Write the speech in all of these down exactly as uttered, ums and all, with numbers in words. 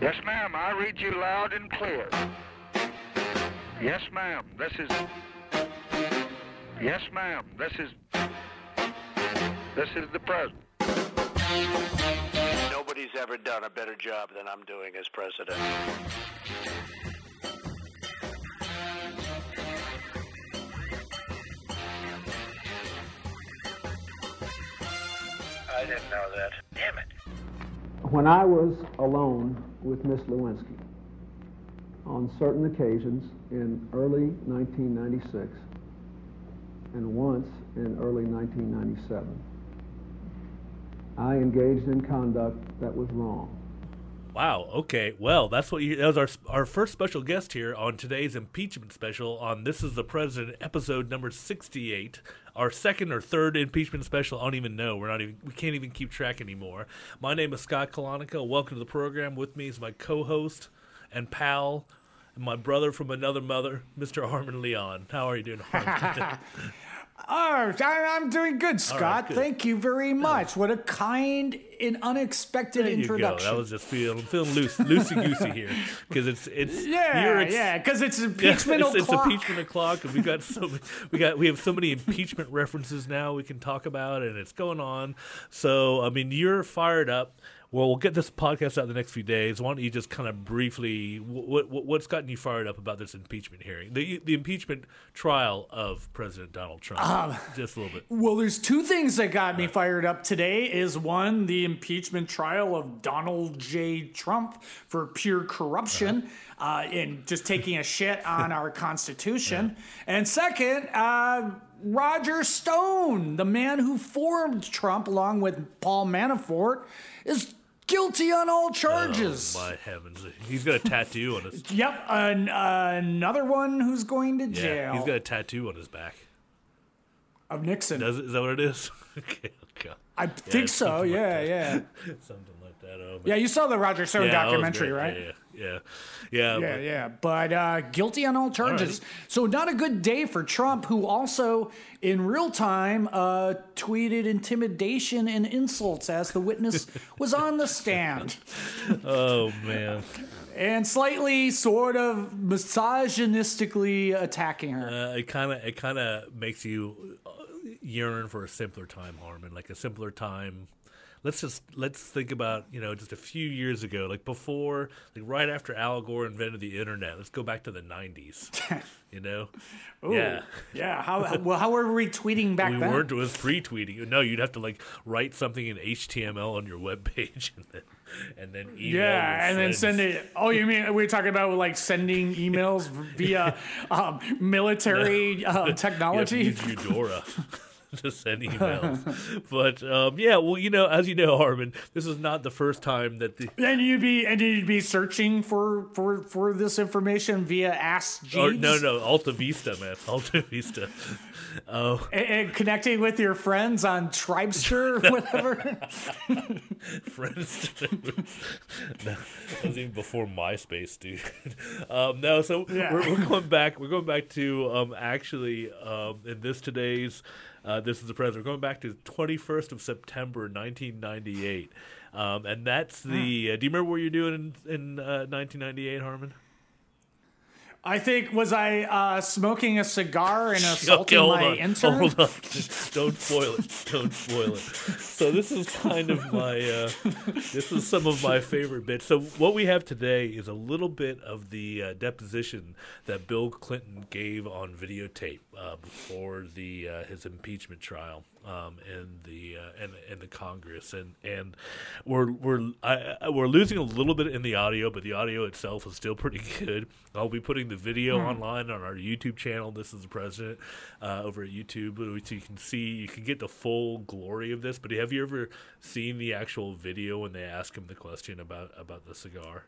Yes, ma'am, I read you loud and clear. Yes, ma'am, this is... Yes, ma'am, this is... This is the president. Nobody's ever done a better job than I'm doing as president. I didn't know that. Damn it. When I was alone with Miss Lewinsky on certain occasions in early nineteen ninety-six and once in early nineteen ninety-seven, I engaged in conduct that was wrong. Wow, okay. Well, that's what you, that was our, our first special guest here on today's impeachment special on This Is the President, episode number sixty-eight. Our second or third impeachment special, I don't even know. We're not even, we can't even keep track anymore. My name is Scott Kalanica. Welcome to the program. With me is my co-host and pal and my brother from another mother, Mister Harmon Leon. How are you doing, Harmon? Oh, I'm doing good, Scott. Right, good. Thank you very much. What a kind and unexpected there you introduction. Go. That was just feeling, feeling loose, loosey goosey here because it's it's yeah ex- yeah because it's impeachment yeah, it's, o'clock. It's impeachment o'clock, and we got so we got we have so many impeachment references now we can talk about, and it's going on. So I mean, you're fired up. Well, we'll get this podcast out in the next few days. Why don't you just kind of briefly, what, what, what's gotten you fired up about this impeachment hearing, the the impeachment trial of President Donald Trump? Um, just a little bit. Well, there's two things that got me fired up today is, one, the impeachment trial of Donald J. Trump for pure corruption uh-huh. uh, and just taking a shit on our Constitution. Uh-huh. And second, uh, Roger Stone, the man who formed Trump along with Paul Manafort, is guilty on all charges. Oh, my heavens. He's got a tattoo on his... Yep, an, uh, another one who's going to jail. Yeah, he's got a tattoo on his back. Of Nixon. Does it, is that what it is? Okay, okay. I yeah, think so, yeah, like yeah. Something like that. Oh, yeah, you saw the Roger Stone yeah, documentary, right? Yeah, yeah, yeah. Yeah, yeah, but, yeah. but uh, guilty on all charges. All right. So not a good day for Trump, who also, in real time, uh, tweeted intimidation and insults as the witness was on the stand. Oh, man. And slightly, sort of, misogynistically attacking her. Uh, it kind of, it kind of makes you yearn for a simpler time, Harmon. Like a simpler time. Let's just let's think about, you know, just a few years ago, like before, like right after Al Gore invented the internet. Let's go back to the nineties. You know, Ooh, yeah, yeah. How well? How were we tweeting back we then? We weren't. It was pre-tweeting. No, you'd have to like write something in H T M L on your webpage and then. And then email yeah, and friends. Then send it. Oh, you mean we're talking about like sending emails via um, military no. uh, technology? You have to use Eudora to send emails. But um, yeah, well, you know, as you know, Harmon, this is not the first time that the and you'd be and you'd be searching for for, for this information via Ask Jeeves. Or, no, no, Alta Vista, man, Alta Vista. Oh, and, and connecting with your friends on Tribester or whatever. Friends, no, that was even before MySpace, dude. Um, no, so yeah. we're, we're going back. We're going back to um, actually um, in this today's. Uh, this is the president. We're going back to the twenty-first of September, nineteen ninety-eight, um, and that's the. Uh, do you remember what you were doing in, in uh, nineteen ninety-eight, Harmon? I think, was I uh, smoking a cigar and assaulting okay, my on. intern? Hold on. Don't spoil it. Don't spoil it. So this is kind of my, uh, this is some of my favorite bits. So what we have today is a little bit of the uh, deposition that Bill Clinton gave on videotape uh, before the uh, his impeachment trial. Um, and the uh, and and the Congress and and we're we're I, I, we're losing a little bit in the audio, but the audio itself is still pretty good. I'll be putting the video mm. online on our YouTube channel. This is the President uh, over at YouTube, so you can see you can get the full glory of this. But have you ever seen the actual video when they ask him the question about about the cigar?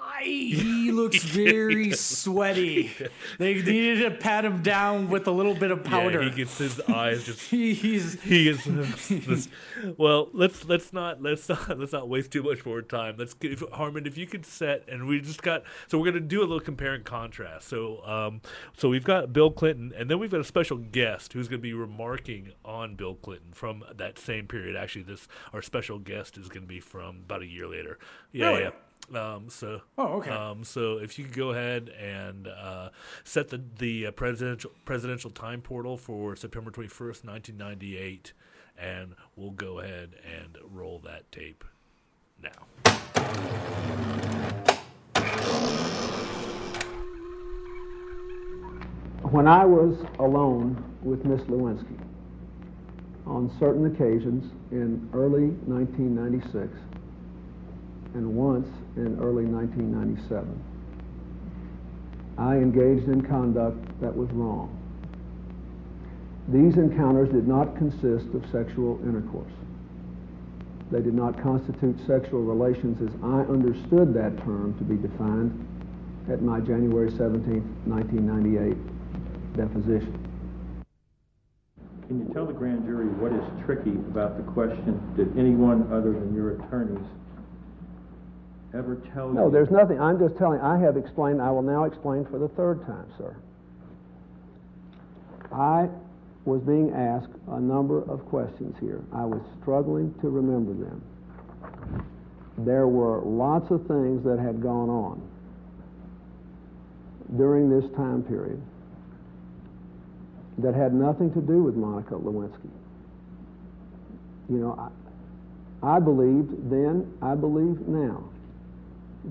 I, he looks very sweaty. They needed to pat him down with a little bit of powder. Yeah, he gets his eyes just. He's he gets. This, well, let's let's not let's not let's not waste too much more time. Let's get, Harmon, if you could set, and we just got. So we're gonna do a little compare and contrast. So um, so we've got Bill Clinton, and then we've got a special guest who's gonna be remarking on Bill Clinton from that same period. Actually, this our special guest is gonna be from about a year later. Yeah, really? yeah. Um, so, oh, okay. Um, so if you could go ahead and uh, set the the presidential presidential time portal for September twenty-first, nineteen ninety-eight, and we'll go ahead and roll that tape now. When I was alone with Miss Lewinsky on certain occasions in early nineteen ninety-six, and once in early nineteen ninety-seven, I engaged in conduct that was wrong. These encounters did not consist of sexual intercourse. They did not constitute sexual relations as I understood that term to be defined at my January seventeenth, nineteen ninety-eight deposition. Can you tell the grand jury what is tricky about the question? Did anyone other than your attorneys ever tell you? No, there's nothing. I'm just telling. I have explained. I will now explain for the third time, sir. I was being asked a number of questions here. I was struggling to remember them. There were lots of things that had gone on during this time period that had nothing to do with Monica Lewinsky. You know, I, I believed then, I believe now,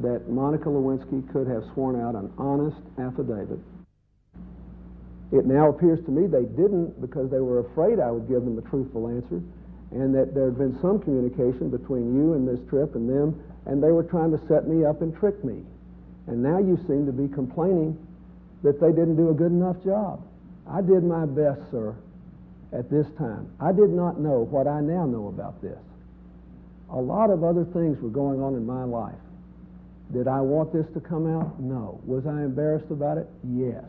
that Monica Lewinsky could have sworn out an honest affidavit. It now appears to me they didn't, because they were afraid I would give them a truthful answer, and that there had been some communication between you and Miz Tripp and them, and they were trying to set me up and trick me. And now you seem to be complaining that they didn't do a good enough job. I did my best, sir, at this time. I did not know what I now know about this. A lot of other things were going on in my life. Did I want this to come out? No. Was I embarrassed about it? Yes.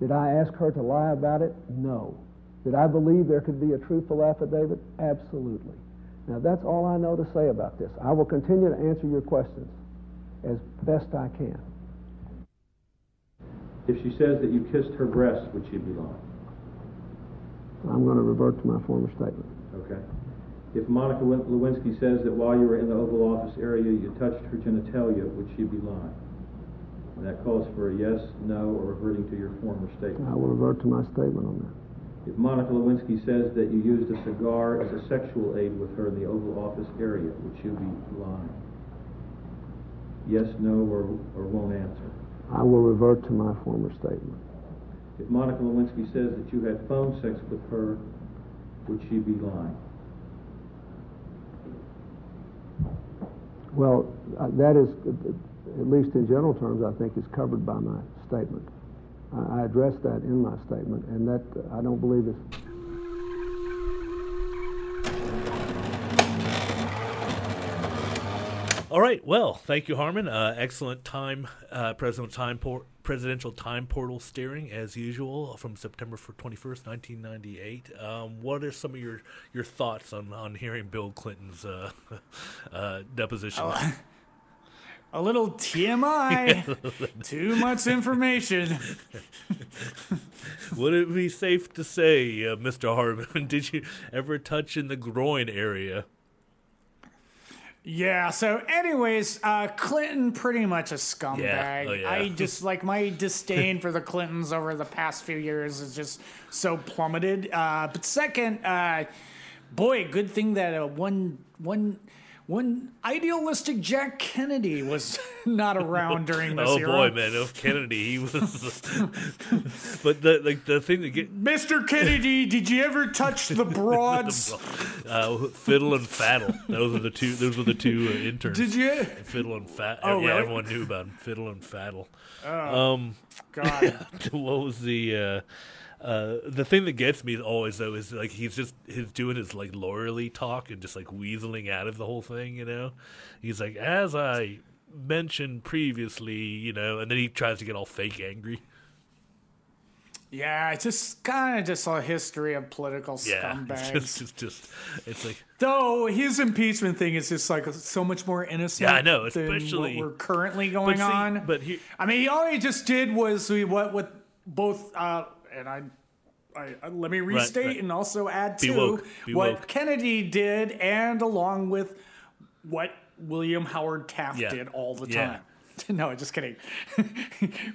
Did I ask her to lie about it? No. Did I believe there could be a truthful affidavit? Absolutely. Now, that's all I know to say about this. I will continue to answer your questions as best I can. If she says that you kissed her breast, would she be lying? I'm going to revert to my former statement. Okay. If Monica Lewinsky says that while you were in the Oval Office area you touched her genitalia, would she be lying? And that calls for a yes, no, or reverting to your former statement. I will revert to my statement on that. If Monica Lewinsky says that you used a cigar as a sexual aid with her in the Oval Office area, would she be lying? Yes, no, or, or won't answer. I will revert to my former statement. If Monica Lewinsky says that you had phone sex with her, would she be lying? Well, uh, that is, uh, at least in general terms, I think is covered by my statement. I, I addressed that in my statement, and that uh, I don't believe it. All right. Well, thank you, Harmon. Uh, excellent time, uh, presidential time port, presidential time portal steering as usual from September twenty-first, nineteen ninety-eight. Um, what are some of your, your thoughts on, on hearing Bill Clinton's uh, uh, deposition? Oh, a little T M I. Too much information. Would it be safe to say, uh, Mister Harmon, did you ever touch in the groin area? Yeah, so anyways, uh, Clinton pretty much a scumbag. Yeah. Oh, yeah. I just, like, my disdain for the Clintons over the past few years is just so plummeted. Uh, but second, uh, boy, good thing that uh, one, one, one idealistic Jack Kennedy was not around during this oh, era. Oh, boy, man, of Kennedy, he was... But the, like, the thing that get... Mister Kennedy, did you ever touch the broads? the broad. uh, fiddle and Faddle. Those were the two Those were the two uh, interns. Did you? Fiddle and Faddle. Oh, yeah, really? Everyone knew about him. Fiddle and Faddle. Oh, um, God. What was the... Uh, Uh, the thing that gets me always though is like he's just he's doing his like lawyerly talk and just like weaseling out of the whole thing, you know. He's like, as I mentioned previously, you know, and then he tries to get all fake angry. Yeah, it's just kind of just a history of political yeah, scumbags. It's just, it's just, it's like. Though his impeachment thing is just like so much more innocent. Yeah, I know, especially than what we're currently going but see, on. But he, I mean, all he just did was we what with both. Uh, And I, I, I let me restate right, right. and also add to what woke. Kennedy did, and along with what William Howard Taft yeah. did all the yeah. time. No, just kidding.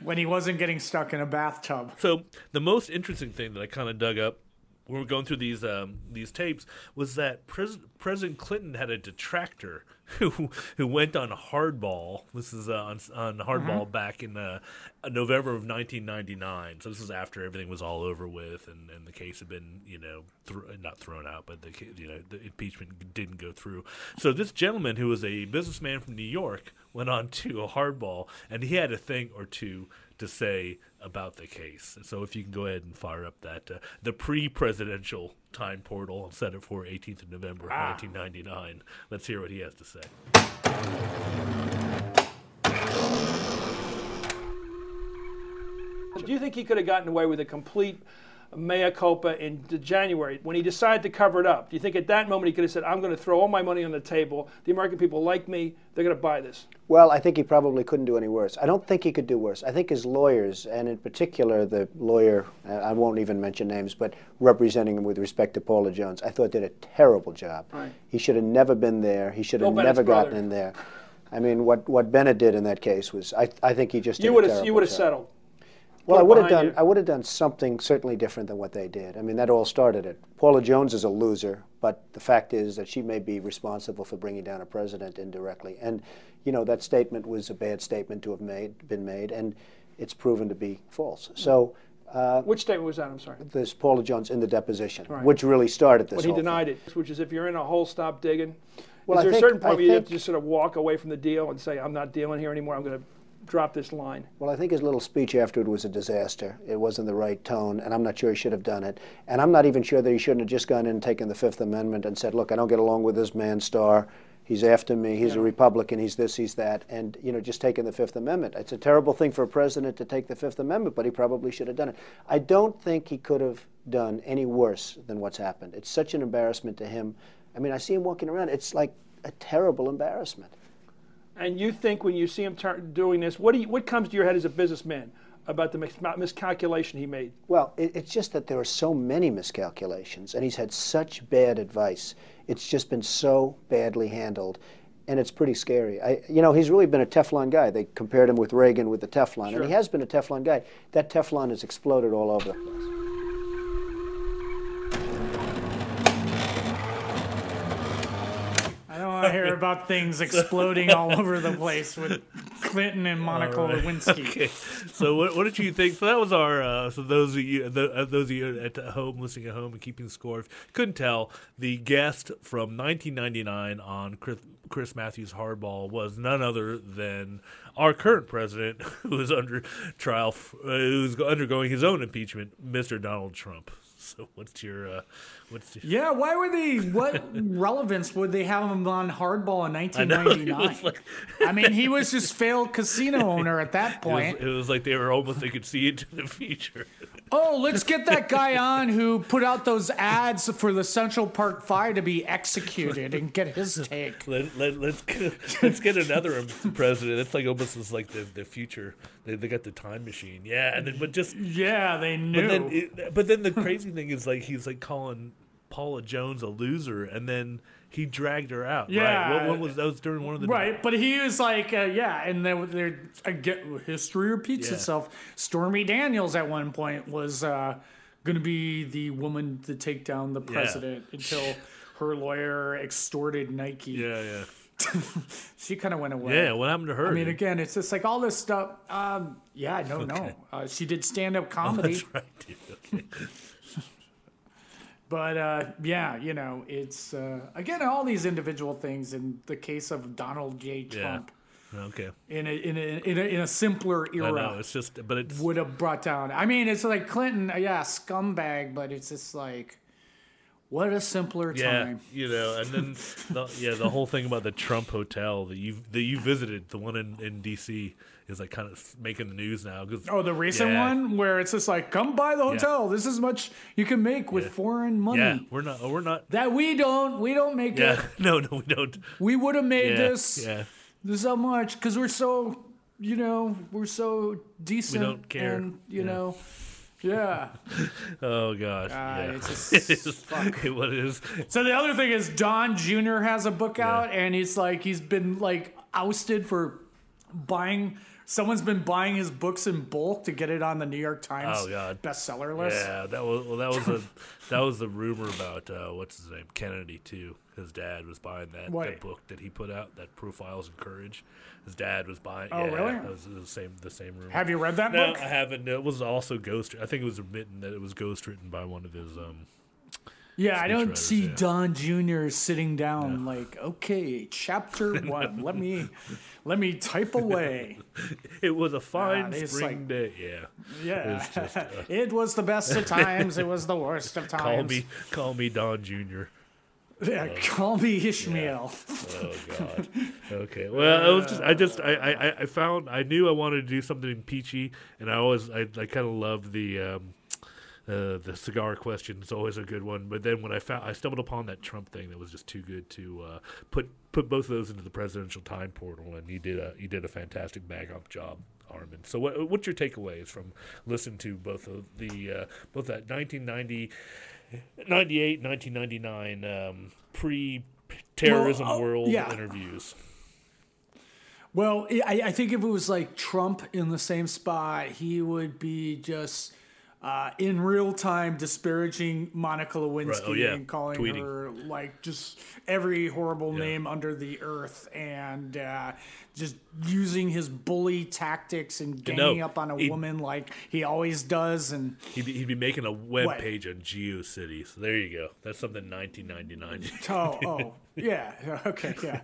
When he wasn't getting stuck in a bathtub. So the most interesting thing that I kind of dug up when we were going through these um, these tapes was that Pres- President Clinton had a detractor who who went on Hardball. This is uh, on, on Hardball mm-hmm. back in uh, November of nineteen ninety-nine. So this is after everything was all over with, and, and the case had been, you know, th- not thrown out, but the you know the impeachment didn't go through. So this gentleman, who was a businessman from New York, went on to a Hardball, and he had a thing or two to say about the case. So if you can go ahead and fire up that uh, the pre-presidential time portal and set it for eighteenth of November ah. nineteen ninety-nine. Let's hear what he has to say. Do you think he could have gotten away with a complete mea culpa in January when he decided to cover it up? Do you think at that moment he could have said, I'm going to throw all my money on the table, the American people like me, they're going to buy this? Well, I think he probably couldn't do any worse. I don't think he could do worse. I think his lawyers, and in particular the lawyer, I won't even mention names, but representing him with respect to Paula Jones, I thought did a terrible job. Right. He should have never been there. He should have Bill never gotten in there. I mean, what, what Bennett did in that case was, I, I think he just did you a terrible You would have settled. Well, I would have done. You. I would have done something certainly different than what they did. I mean, that all started it. Paula Jones is a loser, but the fact is that she may be responsible for bringing down a president indirectly. And, you know, that statement was a bad statement to have made, been made, and it's proven to be false. So, uh, which statement was that? I'm sorry. This Paula Jones in the deposition, right. which really started this. But he whole denied thing. It, which is if you're in a hole, stop digging. Well, is there I think, a certain point I where you have to just sort of walk away from the deal and say, I'm not dealing here anymore. I'm going to drop this line? Well, I think his little speech afterward was a disaster. It wasn't the right tone, and I'm not sure he should have done it. And I'm not even sure that he shouldn't have just gone in and taken the Fifth Amendment and said, look, I don't get along with this man, Starr. He's after me. He's yeah. a Republican. He's this, he's that. And, you know, just taking the Fifth Amendment. It's a terrible thing for a president to take the Fifth Amendment, but he probably should have done it. I don't think he could have done any worse than what's happened. It's such an embarrassment to him. I mean, I see him walking around. It's like a terrible embarrassment. And you think when you see him ter- doing this, what, do you, what comes to your head as a businessman about the mis- miscalculation he made? Well, it, it's just that there are so many miscalculations, and he's had such bad advice. It's just been so badly handled, and it's pretty scary. I, you know, he's really been a Teflon guy. They compared him with Reagan with the Teflon, sure. and he has been a Teflon guy. That Teflon has exploded all over the place. I hear about things exploding all over the place with Clinton and Monica right. Lewinsky. Okay. So what, what did you think? So that was our uh, so those of you the, uh, those of you at home listening at home and keeping score, if you couldn't tell, the guest from nineteen ninety-nine on Chris, Chris Matthews' Hardball was none other than our current president, who is under trial, uh, who's undergoing his own impeachment, Mister Donald Trump. So what's your, uh, what's your... Yeah, why were they, what relevance would they have him on Hardball in nineteen ninety-nine? I, know, like... I mean, he was just failed casino owner at that point. It was, it was like they were almost, they could see into the future. Oh, let's get that guy on who put out those ads for the Central Park Five to be executed and get his take. Let, let, let's, get, let's get another president. It's like almost it's like the, the future. They, they got the time machine. Yeah, and then, but just... Yeah, they knew. But then, it, but then the crazy thing is, like, he's like calling Paula Jones a loser, and then he dragged her out. Yeah, right. What, what was that was during one of the right? Days. But he was like, uh, yeah, and then there, again, history repeats yeah. itself. Stormy Daniels at one point was uh, going to be the woman to take down the president yeah. until her lawyer extorted Nike. Yeah, yeah. She kind of went away. Yeah, what happened to her? I mean, again, it's just like all this stuff. Um, yeah, no, okay. no. Uh, she did stand-up comedy. Oh, that's right, dude. Okay. But, uh, yeah, you know, it's, uh, again, all these individual things in the case of Donald J. Trump. Yeah. Okay. In a, in a, in a, in a simpler era. I know, it's just, but it's... Would have brought down. I mean, it's like Clinton, yeah, scumbag, but it's just like, what a simpler time. Yeah, you know, and then, the, yeah, the whole thing about the Trump Hotel that you that you visited, the one in, in D C, is like kind of making the news now. Oh, the recent yeah. one where it's just like, come buy the hotel. Yeah. This is much you can make with yeah. foreign money. Yeah, we're not. We're not. That we don't. We don't make yeah. it. No, no, we don't. We would have made yeah. this. Yeah. This how much? Because we're so, you know, we're so decent. We don't care. And, you yeah. know, Yeah. Oh gosh. Uh, yeah. It's just, it is. Fuck. It, what it is. So the other thing is Don Junior has a book yeah. out, and he's like he's been like ousted for buying. Someone's been buying his books in bulk to get it on the New York Times oh, God. bestseller list. Yeah, that was well, that was a that was the rumor about uh, what's his name Kennedy too. His dad was buying that, that book that he put out, that Profiles in Courage. His dad was buying. Oh, yeah, really? It was the same, the same rumor. Have you read that no, book? No, I haven't. It was also ghost. I think it was admitting that it was ghostwritten by one of his. Um, yeah, I don't see yeah. Don Junior sitting down no. like, okay, chapter one. no. Let me, let me type away. It was a fine uh, spring like, day. Yeah, yeah. It was, just, uh, it was the best of times. It was the worst of times. Call me, call me Don Junior Yeah, uh, call me Ishmael. Yeah. Oh God. Okay. Well, I was just, I just, I, I, I found, I knew I wanted to do something peachy, and I always, I, I kind of loved the, um, uh, the cigar question. It's always a good one. But then when I found, I stumbled upon that Trump thing that was just too good to uh, put, put both of those into the presidential time portal, and you did a, you did a fantastic bag up job, Harmon. So what, what's your takeaways from listening to both of the, uh, both that nineteen ninety ninety-eight, nineteen ninety-nine um, pre-terrorism well, oh, world yeah. interviews. Well, I, I think if it was like Trump in the same spot, he would be just uh, in real time disparaging Monica Lewinsky right. oh, yeah. and calling Tweeting. her like just every horrible yeah. name under the earth, and uh, just using his bully tactics and ganging no, up on a woman like he always does. And he'd be, he'd be making a web what? page on GeoCity. So there you go. That's something nineteen ninety-nine Oh, oh, yeah. Okay, yeah.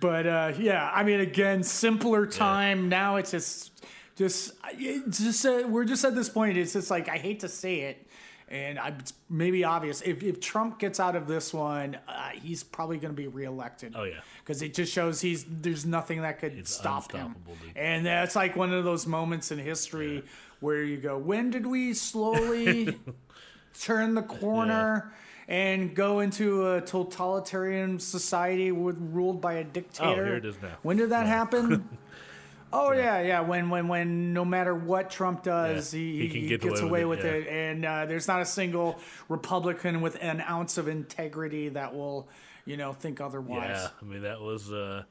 But uh, yeah, I mean, again, simpler time. Yeah. Now it's just, just, it's just uh, we're just at this point. It's just like I hate to say it, and I, it's maybe obvious. If, if Trump gets out of this one, uh, he's probably going to be reelected. Oh, yeah. Because it just shows he's there's nothing that could it's stop him. Dude. And that's like one of those moments in history yeah. where you go, when did we slowly turn the corner yeah. and go into a totalitarian society with, ruled by a dictator? Oh, here it is now. When did that yeah. happen? Oh yeah. yeah, yeah. When, when, when, no matter what Trump does, yeah, he, he, he get gets away with it, with yeah. it. and uh, there's not a single Republican with an ounce of integrity that will, you know, think otherwise. Yeah, I mean that was, uh,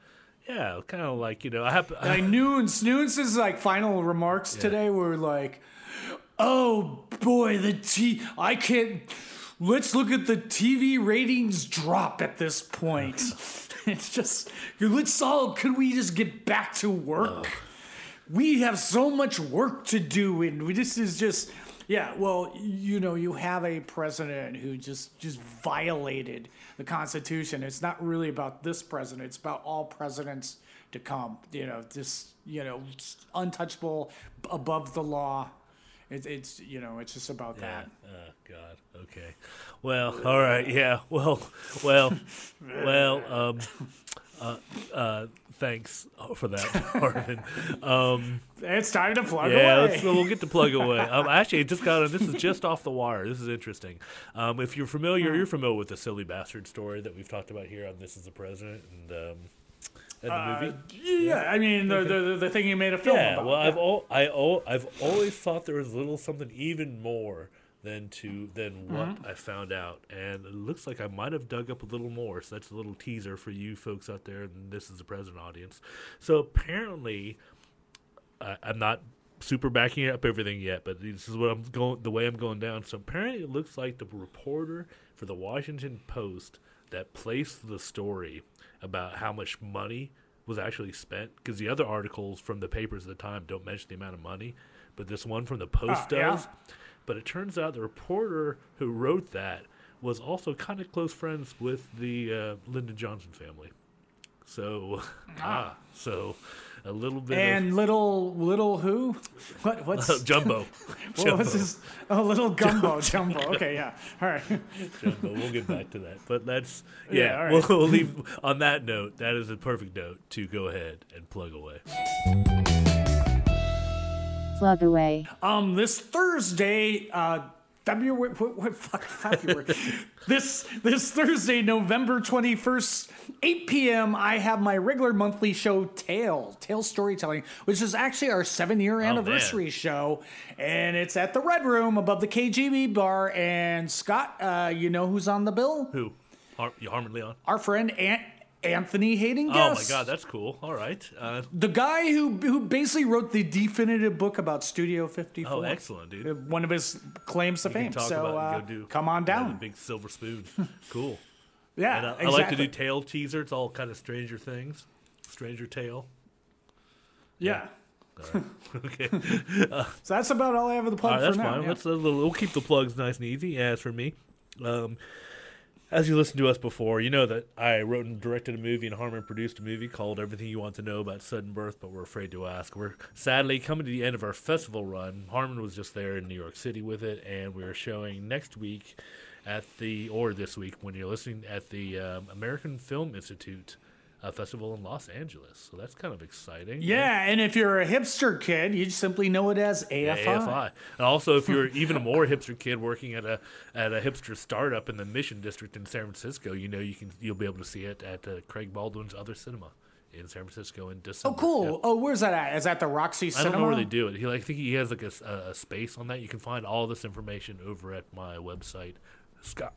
yeah, kind of like you know, I have. I Nunes, Nunes' like final remarks yeah. today were like, "Oh boy, the T, I can't. Let's look at the T V ratings drop at this point." It's just, let's all, could we just get back to work? Oh. We have so much work to do, and we, this is just, yeah, well, you know, you have a president who just, just violated the Constitution. It's not really about this president. It's about all presidents to come, you know, just, you know, untouchable, above the law. It's, it's you know, it's just about yeah. that. Oh, God. Okay. Well, all right. Yeah. Well, well, well, um, uh, uh, thanks for that, Harmon. Um, it's time to plug yeah, away. Yeah, we'll get to plug away. Um, actually, it just got, this is just off the wire. This is interesting. Um, if you're familiar, you're familiar with the silly bastard story that we've talked about here on This Is the President, and, um, the uh, movie? Yeah, yeah, I mean the, the the thing you made a film yeah, about. Well, I've all, I all, I've always thought there was little something even more than to than what mm-hmm. I found out, and it looks like I might have dug up a little more. So that's a little teaser for you folks out there, and This Is the President audience. So apparently, I, I'm not super backing up everything yet, but this is what I'm going the way I'm going down. So apparently, it looks like the reporter for the Washington Post that placed the story about how much money was actually spent, because the other articles from the papers at the time don't mention the amount of money, but this one from the Post uh, does. Yeah. But it turns out the reporter who wrote that was also kind of close friends with the uh, Lyndon Johnson family. So, ah, ah so a little bit and of, little little who, what what's uh, Jumbo? What Jumbo. was his? Oh, little Gumbo, Jumbo. Jumbo. Okay, yeah, all right. Jumbo. We'll get back to that, but that's yeah. yeah all right. we'll, we'll leave on that note. That is a perfect note to go ahead and plug away. Plug away. Um, this Thursday, uh. W what, what fuck February. this this Thursday, November twenty-first, eight p.m. I have my regular monthly show, Tale Tale Storytelling, which is actually our seven year anniversary oh, show, and it's at the Red Room above the K G B Bar. And Scott, uh, you know who's on the bill? Who? Har- Harmon Leon. Our friend Aunt. Anthony Hayden Guest. Oh my God, that's cool. All right, uh, the guy who who basically wrote the definitive book about Studio fifty-four. Oh, excellent, dude! One of his claims to fame. So uh, do, come on down, yeah, the big silver spoon. Cool. Yeah, and, uh, exactly. I like to do tale teaser. It's all kind of Stranger Things, Stranger Tale. Yeah. yeah. All right. Okay. Uh, so that's about all I have of the plug right, for that's now. Fine. Yeah. Let's, uh, we'll keep the plugs nice and easy. As for me. Um, As you listened to us before, you know that I wrote and directed a movie and Harmon produced a movie called Everything You Want to Know About Sudden Birth, But We're Afraid to Ask. We're sadly coming to the end of our festival run. Harmon was just there in New York City with it, and we're showing next week at the, or this week when you're listening, at the um, American Film Institute uh, Festival in Los Angeles. So that's kind of exciting. Yeah, yeah, and if you're a hipster kid, you simply know it as A F I. Yeah, A F I. And also, if you're even a more hipster kid working at a at a hipster startup in the Mission District in San Francisco, you know you can you'll be able to see it at uh, Craig Baldwin's Other Cinema in San Francisco in December. Oh, cool. Yeah. Oh, where's that at? Is that the Roxy Cinema? I don't know where they do it. He like I think he has like a, a space on that. You can find all this information over at my website, Scott.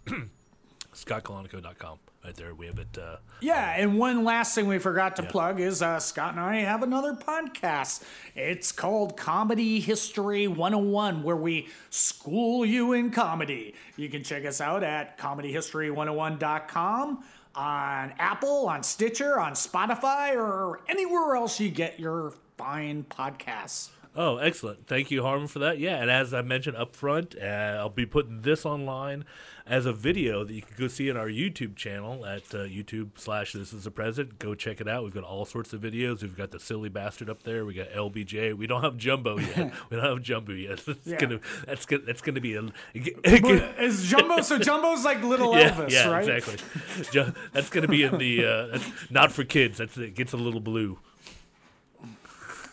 Scott Kalanico dot com. Right there. We have it. Uh, yeah. Um, and one last thing we forgot to yeah. plug is uh, Scott and I have another podcast. It's called Comedy History one oh one, where we school you in comedy. You can check us out at comedy history one oh one dot com, on Apple, on Stitcher, on Spotify, or anywhere else you get your fine podcasts. Oh, excellent. Thank you, Harmon, for that. Yeah, and as I mentioned up front, uh, I'll be putting this online as a video that you can go see on our YouTube channel at uh, YouTube slash This Is The President. Go check it out. We've got all sorts of videos. We've got the silly bastard up there. We got L B J. We don't have Jumbo yet. we don't have Jumbo yet. That's yeah. gonna that's gonna that's gonna be a is Jumbo so Jumbo's like little yeah, Elvis, yeah, right? Yeah, exactly. That's gonna be in the uh, that's not for kids. That's it gets a little blue.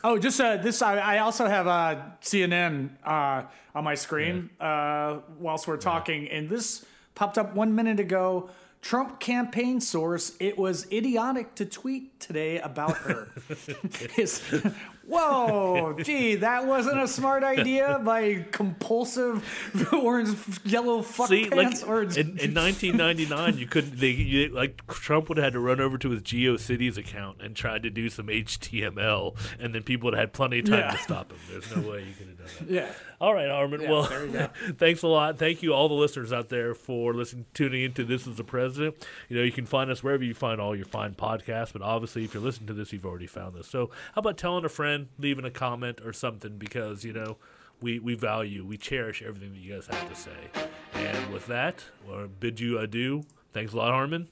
Oh, just uh, this. I, I also have uh, C N N uh, on my screen yeah. uh, whilst we're talking, yeah. and this popped up one minute ago. Trump campaign source: it was idiotic to tweet today about her. Whoa, gee, that wasn't a smart idea by compulsive orange, yellow fuck See, pants. Like, orange. In, in nineteen ninety-nine, you couldn't. They you, like Trump would have had to run over to his GeoCities account and tried to do some H T M L, and then people would have had plenty of time yeah. to stop him. There's no way you could have done that. Yeah. All right, Harmon. Yeah, well, there you go. Thanks a lot. Thank you, all the listeners out there, for listening, tuning into This Is the President. You know, you can find us wherever you find all your fine podcasts, but obviously if you're listening to this, you've already found this. So how about telling a friend, leaving a comment or something, because, you know, we, we value, we cherish everything that you guys have to say. And with that, we'll bid you adieu. Thanks a lot, Harmon.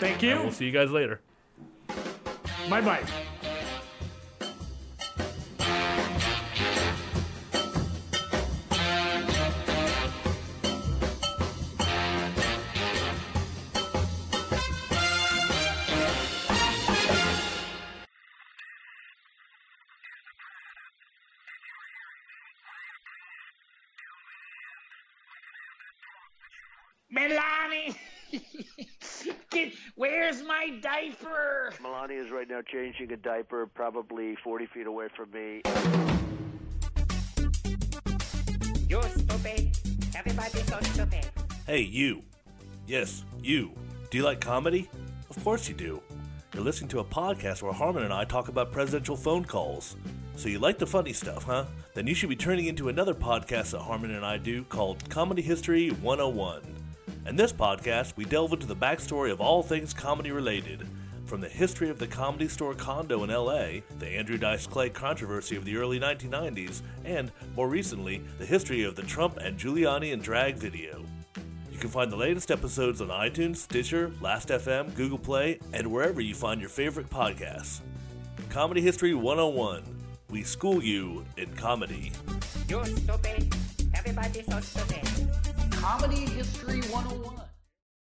Thank you. And we'll see you guys later. Bye-bye. Diaper. Melania is right now changing a diaper, probably forty feet away from me. You're stupid. Everybody's so stupid. Hey, you. Yes, you. Do you like comedy? Of course you do. You're listening to a podcast where Harmon and I talk about presidential phone calls. So you like the funny stuff, huh? Then you should be turning into another podcast that Harmon and I do called Comedy History one oh one. In this podcast, we delve into the backstory of all things comedy-related, from the history of the Comedy Store condo in L A, the Andrew Dice Clay controversy of the early nineteen nineties, and, more recently, the history of the Trump and Giuliani in drag video. You can find the latest episodes on iTunes, Stitcher, Last dot F M, Google Play, and wherever you find your favorite podcasts. Comedy History one oh one. We school you in comedy. You're stupid. Everybody's so stupid. Comedy History one oh one.